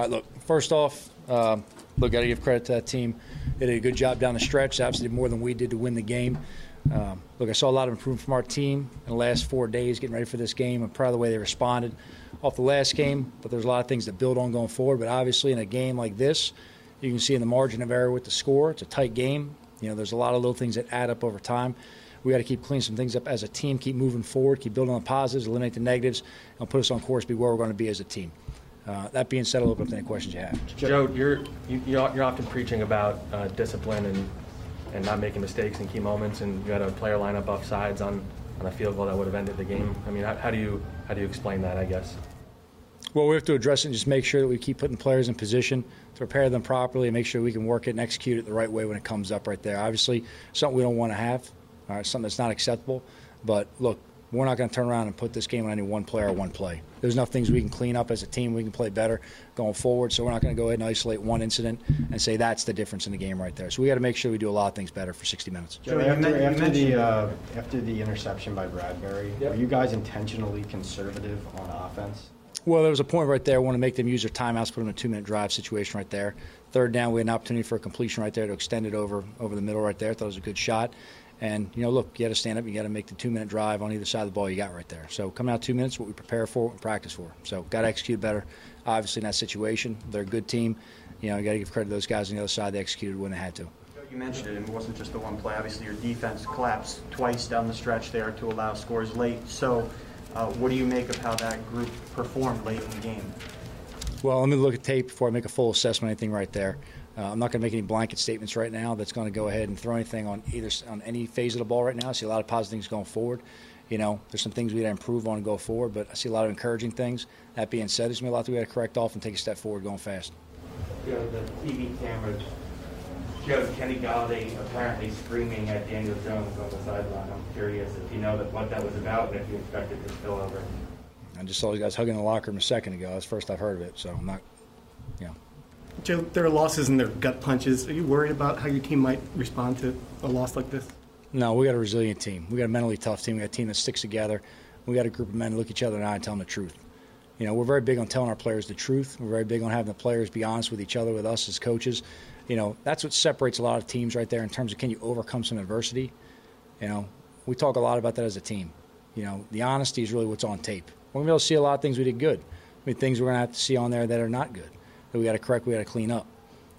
All right, look, first off, look, got to give credit to that team. They did a good job down the stretch, obviously more than we did to win the game. Look, I saw a lot of improvement from our team in the last 4 days getting ready for this game. I'm proud of the way they responded off the last game, but there's a lot of things to build on going forward. But obviously in a game like this, you can see in the margin of error with the score, it's a tight game. You know, there's a lot of little things that add up over time. We got to keep cleaning some things up as a team, keep moving forward, keep building on the positives, eliminate the negatives, and put us on course to be where we're going to be as a team. That being said, I'll open up any questions you have. Joe, you're often preaching about discipline and not making mistakes in key moments, and you had a player line up offsides on a field goal that would have ended the game. I mean, how do you explain that, I guess? Well, we have to address it and just make sure that we keep putting players in position to prepare them properly and make sure we can work it and execute it the right way when it comes up right there. Obviously, something we don't want to have, all right, something that's not acceptable. But, look, we're not going to turn around and put this game on any one player or one play. There's enough things we can clean up as a team. We can play better going forward. So we're not going to go ahead and isolate one incident and say that's the difference in the game right there. So we got to make sure we do a lot of things better for 60 minutes. Joe, after the interception by Bradbury, yep. Were you guys intentionally conservative on offense? Well, there was a point right there. I want to make them use their timeouts, put them in a two-minute drive situation right there. Third down, we had an opportunity for a completion right there to extend it over the middle right there. I thought it was a good shot. And, you know, look, you got to stand up. You got to make the two-minute drive on either side of the ball you got right there. So coming out 2 minutes, what we prepare for, what we practice for. So got to execute better, obviously, in that situation. They're a good team. You know, you got to give credit to those guys on the other side. They executed when they had to. You mentioned it, and it wasn't just the one play. Obviously, your defense collapsed twice down the stretch there to allow scores late. So what do you make of how that group performed late in the game? Well, let me look at tape before I make a full assessment of anything right there. I'm not going to make any blanket statements right now that's going to go ahead and throw anything on any phase of the ball right now. I see a lot of positive things going forward. You know, there's some things we got to improve on and go forward, but I see a lot of encouraging things. That being said, there's going to be a lot that we got to correct off and take a step forward going fast. You know, the TV cameras showed Kenny Galladay apparently screaming at Daniel Jones on the sideline. I'm curious if you know what that was about and if you expect it to spill over. I just saw you guys hugging in the locker room a second ago. That's the first I've heard of it, so I'm not, you know. Joe, there are losses and there are gut punches. Are you worried about how your team might respond to a loss like this? No, we got a resilient team. We got a mentally tough team. We got a team that sticks together. We got a group of men who look each other in the eye and tell them the truth. You know, we're very big on telling our players the truth. We're very big on having the players be honest with each other, with us as coaches. You know, that's what separates a lot of teams right there in terms of can you overcome some adversity. You know, we talk a lot about that as a team. You know, the honesty is really what's on tape. We're going to be able to see a lot of things we did good. I mean, things we're going to have to see on there that are not good, that we got to correct, we got to clean up.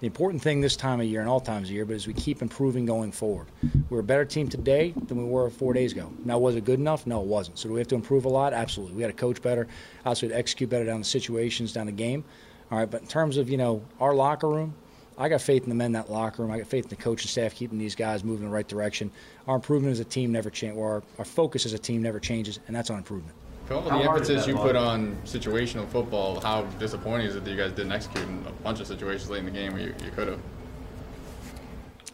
The important thing this time of year and all times of year, but is we keep improving going forward. We're a better team today than we were 4 days ago. Now, was it good enough? No, it wasn't. So do we have to improve a lot? Absolutely. We got to coach better. Also, we have to execute better down the situations, down the game. All right, but in terms of, you know, our locker room, I got faith in the men in that locker room. I got faith in the coaching staff keeping these guys moving in the right direction. Our improvement as a team never changes, or our focus as a team never changes, and that's on improvement. For all the emphasis you put on situational football, how disappointing is it that you guys didn't execute in a bunch of situations late in the game where you could have?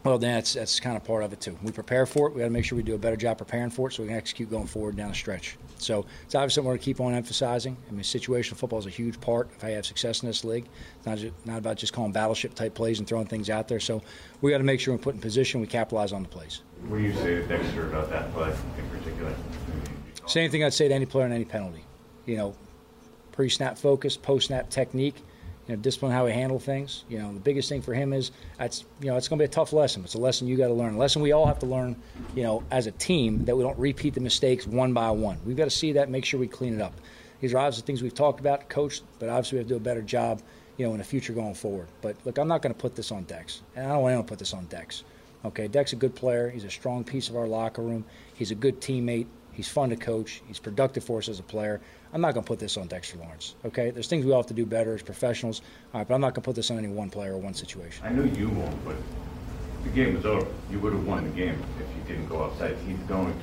Well, that's kind of part of it, too. We prepare for it. We got to make sure we do a better job preparing for it so we can execute going forward down the stretch. So it's obviously something we're going to keep on emphasizing. I mean, situational football is a huge part of how you have success in this league. It's not about just calling battleship-type plays and throwing things out there. So we got to make sure we're put in position, we capitalize on the plays. What do you say to Dexter about that play in particular? Same thing I'd say to any player on any penalty. You know, pre-snap focus, post-snap technique, you know, discipline how we handle things. You know, the biggest thing for him is that's, you know, it's going to be a tough lesson. It's a lesson you got to learn. A lesson we all have to learn, you know, as a team, that we don't repeat the mistakes one by one. We've got to see that, make sure we clean it up. These are obviously things we've talked about, coached, but obviously we have to do a better job, you know, in the future going forward. But look, I'm not going to put this on Dex, and I don't want anyone to put this on Dex. Okay, Dex is a good player. He's a strong piece of our locker room. He's a good teammate. He's fun to coach. He's productive for us as a player. I'm not going to put this on Dexter Lawrence, okay? There's things we all have to do better as professionals, all right, but I'm not going to put this on any one player or one situation. I know you won't, but the game was over. You would have won the game if you didn't go outside. He's going to,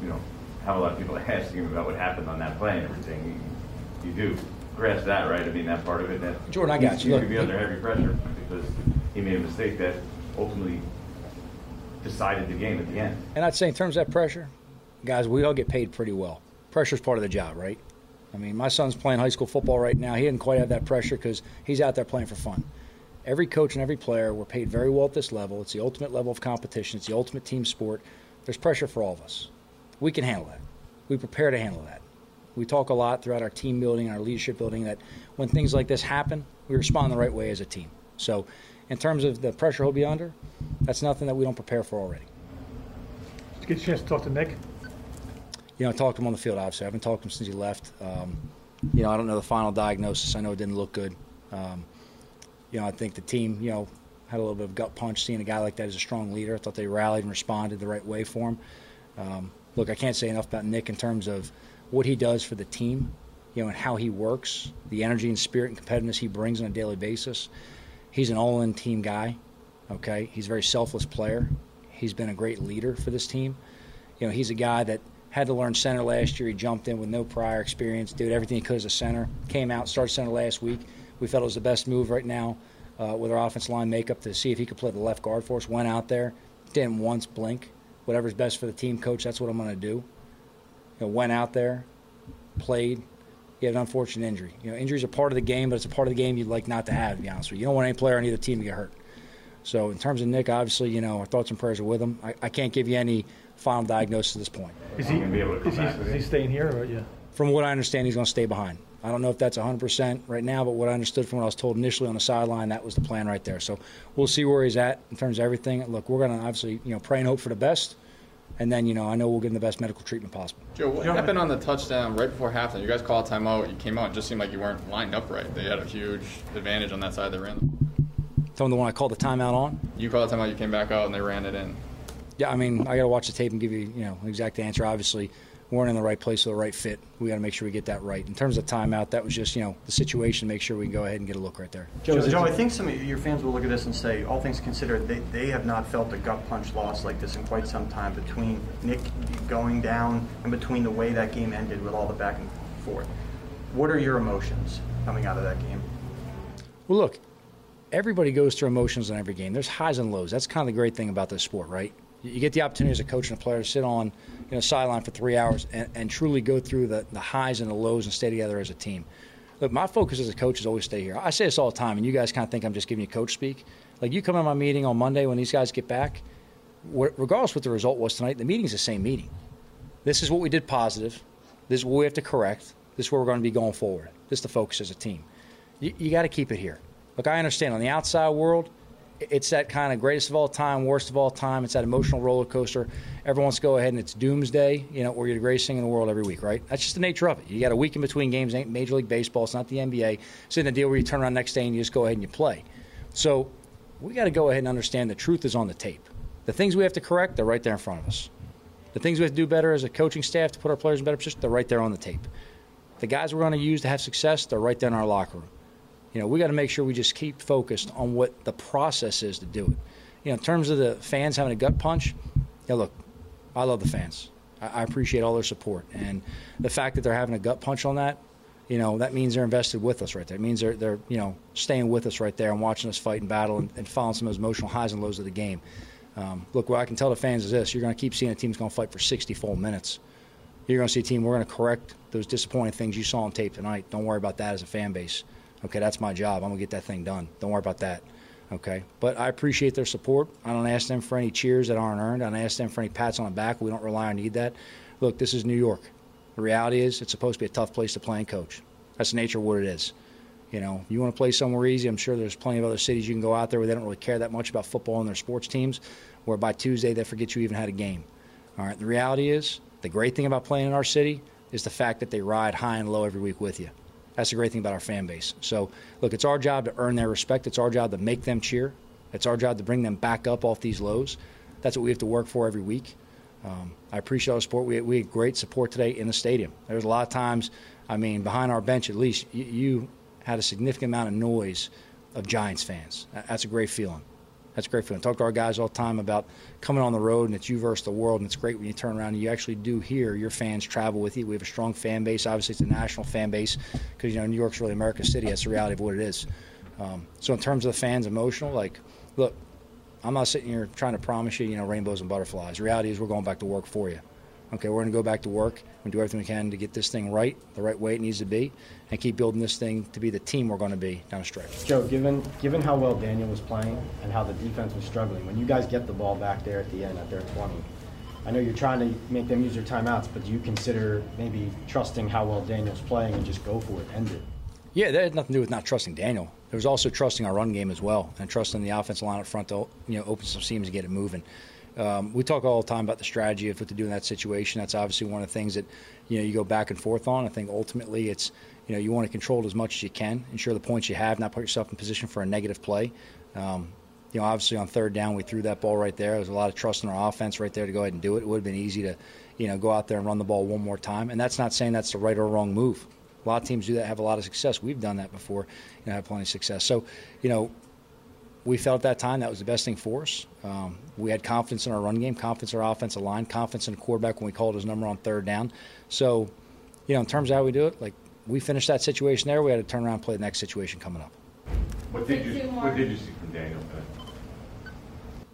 you know, have a lot of people asking him about what happened on that play and everything. You do grasp that, right? I mean, that part of it. That Jordan, I got you. You could be under heavy pressure because he made a mistake that ultimately decided the game at the end. And I'd say in terms of that pressure, guys, we all get paid pretty well. Pressure's part of the job, right? I mean, my son's playing high school football right now. He didn't quite have that pressure because he's out there playing for fun. Every coach and every player, we're paid very well at this level. It's the ultimate level of competition. It's the ultimate team sport. There's pressure for all of us. We can handle that. We prepare to handle that. We talk a lot throughout our team building, our leadership building, that when things like this happen, we respond the right way as a team. So in terms of the pressure he'll be under, that's nothing that we don't prepare for already. Did you get a chance to talk to Nick? You know, I talked to him on the field, obviously. I haven't talked to him since he left. You know, I don't know the final diagnosis. I know it didn't look good. You know, I think the team, you know, had a little bit of gut punch seeing a guy like that as a strong leader. I thought they rallied and responded the right way for him. Look, I can't say enough about Nick in terms of what he does for the team, you know, and how he works, the energy and spirit and competitiveness he brings on a daily basis. He's an all-in team guy, okay? He's a very selfless player. He's been a great leader for this team. You know, he's a guy that had to learn center last year. He jumped in with no prior experience, did everything he could as a center, came out, started center last week. We felt it was the best move right now with our offensive line makeup to see if he could play the left guard for us. Went out there, didn't once blink. Whatever's best for the team, coach, that's what I'm going to do. You know, went out there, played. He had an unfortunate injury. You know, injuries are part of the game, but it's a part of the game you'd like not to have, to be honest with you. You don't want any player on either team to get hurt. So in terms of Nick, obviously, you know, our thoughts and prayers are with him. I can't give you any final diagnosis at this point. Is he staying here or yeah? From what I understand, he's going to stay behind. I don't know if that's 100% right now, but what I understood from what I was told initially on the sideline, that was the plan right there. So we'll see where he's at in terms of everything. Look, we're going to obviously, you know, pray and hope for the best. And then, you know, I know we'll give him the best medical treatment possible. Joe, what happened on the touchdown right before halftime? You guys called a timeout. You came out. It just seemed like you weren't lined up right. They had a huge advantage on that side. They ran the one I called the timeout on? You called the timeout. You came back out, and they ran it in. Yeah, I mean, I got to watch the tape and give you, you know, an exact answer. Obviously, we weren't in the right place with the right fit. We got to make sure we get that right. In terms of timeout, that was just, you know, the situation. Make sure we can go ahead and get a look right there. Joe, I think some of your fans will look at this and say, all things considered, they have not felt a gut punch loss like this in quite some time, between Nick going down and between the way that game ended with all the back and forth. What are your emotions coming out of that game? Well, look, everybody goes through emotions in every game. There's highs and lows. That's kind of the great thing about this sport, right? You get the opportunity as a coach and a player to sit on, you know, sideline for 3 hours and truly go through the highs and the lows and stay together as a team. Look, my focus as a coach is always stay here. I say this all the time, and you guys kind of think I'm just giving you coach speak. Like, you come to my meeting on Monday when these guys get back, regardless what the result was tonight, the meeting's the same meeting. This is what we did positive. This is what we have to correct. This is where we're going to be going forward. This is the focus as a team. You got to keep it here. Look, I understand on the outside world, it's that kind of greatest of all time, worst of all time. It's that emotional roller coaster. Everyone wants to go ahead and it's doomsday, you know, or you're the greatest thing in the world every week, right? That's just the nature of it. You got a week in between games. It ain't Major League Baseball. It's not the NBA. It's in the deal where you turn around the next day and you just go ahead and you play. So we got to go ahead and understand the truth is on the tape. The things we have to correct, they're right there in front of us. The things we have to do better as a coaching staff to put our players in better position, they're right there on the tape. The guys we're going to use to have success, they're right there in our locker room. You know, we got to make sure we just keep focused on what the process is to do it. You know, in terms of the fans having a gut punch, you know, look, I love the fans. I appreciate all their support. And the fact that they're having a gut punch on that, you know, that means they're invested with us right there. It means they're you know, staying with us right there and watching us fight and battle and following some of those emotional highs and lows of the game. Look, what I can tell the fans is this. You're going to keep seeing a team's going to fight for 60 full minutes. You're going to see a team, we're going to correct those disappointing things you saw on tape tonight. Don't worry about that as a fan base. Okay, that's my job. I'm going to get that thing done. Don't worry about that. Okay? But I appreciate their support. I don't ask them for any cheers that aren't earned. I don't ask them for any pats on the back. We don't rely or need that. Look, this is New York. The reality is it's supposed to be a tough place to play and coach. That's the nature of what it is. You know, you want to play somewhere easy, I'm sure there's plenty of other cities you can go out there where they don't really care that much about football and their sports teams, where by Tuesday they forget you even had a game. All right, the reality is the great thing about playing in our city is the fact that they ride high and low every week with you. That's the great thing about our fan base. So, look, it's our job to earn their respect. It's our job to make them cheer. It's our job to bring them back up off these lows. That's what we have to work for every week. I appreciate all the support. We had great support today in the stadium. There's a lot of times, I mean, behind our bench at least, you had a significant amount of noise of Giants fans. That's a great feeling. That's a great feeling. I talk to our guys all the time about coming on the road and it's you versus the world, and it's great when you turn around and you actually do hear your fans travel with you. We have a strong fan base. Obviously, it's a national fan base because, you know, New York's really America's city. That's the reality of what it is. So in terms of the fans' emotional, like, look, I'm not sitting here trying to promise you, you know, rainbows and butterflies. The reality is we're going back to work for you. Okay, we're going to go back to work and do everything we can to get this thing right, the right way it needs to be, and keep building this thing to be the team we're going to be down the stretch. Joe, given how well Daniel was playing and how the defense was struggling, when you guys get the ball back there at the end at their 20, I know you're trying to make them use their timeouts, but do you consider maybe trusting how well Daniel's playing and just go for it, end it? Yeah, that had nothing to do with not trusting Daniel. There was also trusting our run game as well, and trusting the offensive line up front to, you know, open some seams and get it moving. We talk all the time about the strategy of what to do in that situation. That's obviously one of the things that, you know, you go back and forth on. I think ultimately it's, you know, you want to control it as much as you can, ensure the points you have, not put yourself in position for a negative play. You know, obviously on third down we threw that ball right there. There was a lot of trust in our offense right there to go ahead and do it. It would have been easy to, you know, go out there and run the ball one more time. And that's not saying that's the right or wrong move. A lot of teams do that, have a lot of success. We've done that before and had plenty of success. So, you know, we felt at that time that was the best thing for us. We had confidence in our run game, confidence in our offensive line, confidence in the quarterback when we called his number on third down. So, you know, in terms of how we do it, like, we finished that situation there. We had to turn around and play the next situation coming up. What did you see from Daniel?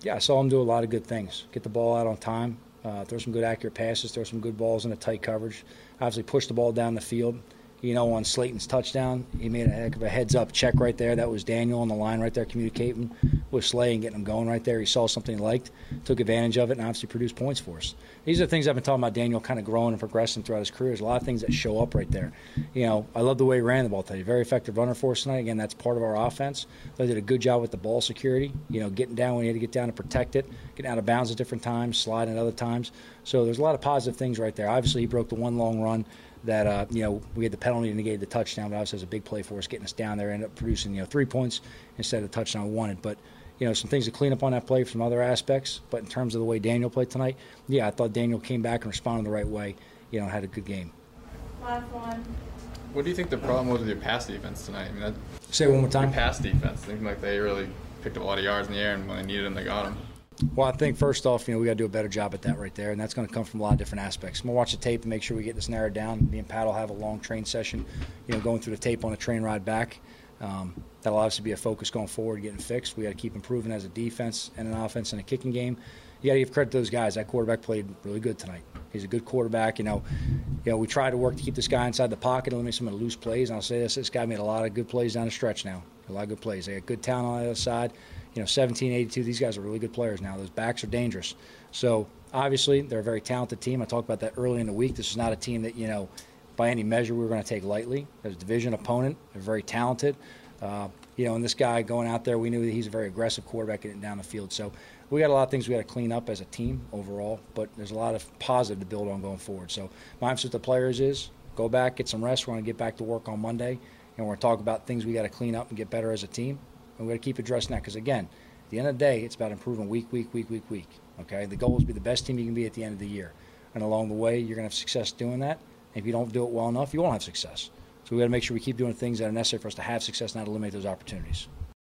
Yeah, I saw him do a lot of good things. Get the ball out on time, throw some good accurate passes, throw some good balls in a tight coverage. Obviously push the ball down the field. You know, on Slayton's touchdown, he made a heck of a heads-up check right there. That was Daniel on the line right there communicating with Slay and getting him going right there. He saw something he liked, took advantage of it, and obviously produced points for us. These are the things I've been talking about Daniel kind of growing and progressing throughout his career. There's a lot of things that show up right there. You know, I love the way he ran the ball today. Very effective runner for us tonight. Again, that's part of our offense. They did a good job with the ball security, you know, getting down when he had to get down to protect it, getting out of bounds at different times, sliding at other times. So there's a lot of positive things right there. Obviously, he broke the one long run that, you know, we had the penalty and they gave the touchdown, but obviously it was a big play for us, getting us down there, ended up producing, you know, 3 points instead of the touchdown we wanted. But, you know, some things to clean up on that play from other aspects. But in terms of the way Daniel played tonight, yeah, I thought Daniel came back and responded the right way, you know, had a good game. Last one. What do you think the problem was with your pass defense tonight? I mean, say it one more time. Your pass defense. It seemed like they really picked up a lot of yards in the air, and when they needed them, they got them. Well, I think first off, you know, we got to do a better job at that right there, and that's going to come from a lot of different aspects. I'm going to watch the tape and make sure we get this narrowed down. Me and Pat will have a long train session, you know, going through the tape on a train ride back. That'll obviously be a focus going forward, getting fixed. We got to keep improving as a defense and an offense and a kicking game. You got to give credit to those guys. That quarterback played really good tonight. He's a good quarterback. You know, we try to work to keep this guy inside the pocket, eliminate some of the loose plays. And I'll say this guy made a lot of good plays down the stretch now. A lot of good plays. They got good talent on the other side. You know, 17, 82, these guys are really good players now. Those backs are dangerous. So, obviously, they're a very talented team. I talked about that early in the week. This is not a team that, you know, by any measure we were going to take lightly. As a division opponent, they're very talented. You know, and this guy going out there, we knew that he's a very aggressive quarterback getting down the field. So we got a lot of things we got to clean up as a team overall, but there's a lot of positive to build on going forward. So my emphasis with the players is go back, get some rest. We're going to get back to work on Monday, and we're going to talk about things we got to clean up and get better as a team. And we've got to keep addressing that because, again, at the end of the day, it's about improving week. Okay? The goal is to be the best team you can be at the end of the year. And along the way, you're going to have success doing that. And if you don't do it well enough, you won't have success. So we've got to make sure we keep doing things that are necessary for us to have success, not eliminate those opportunities.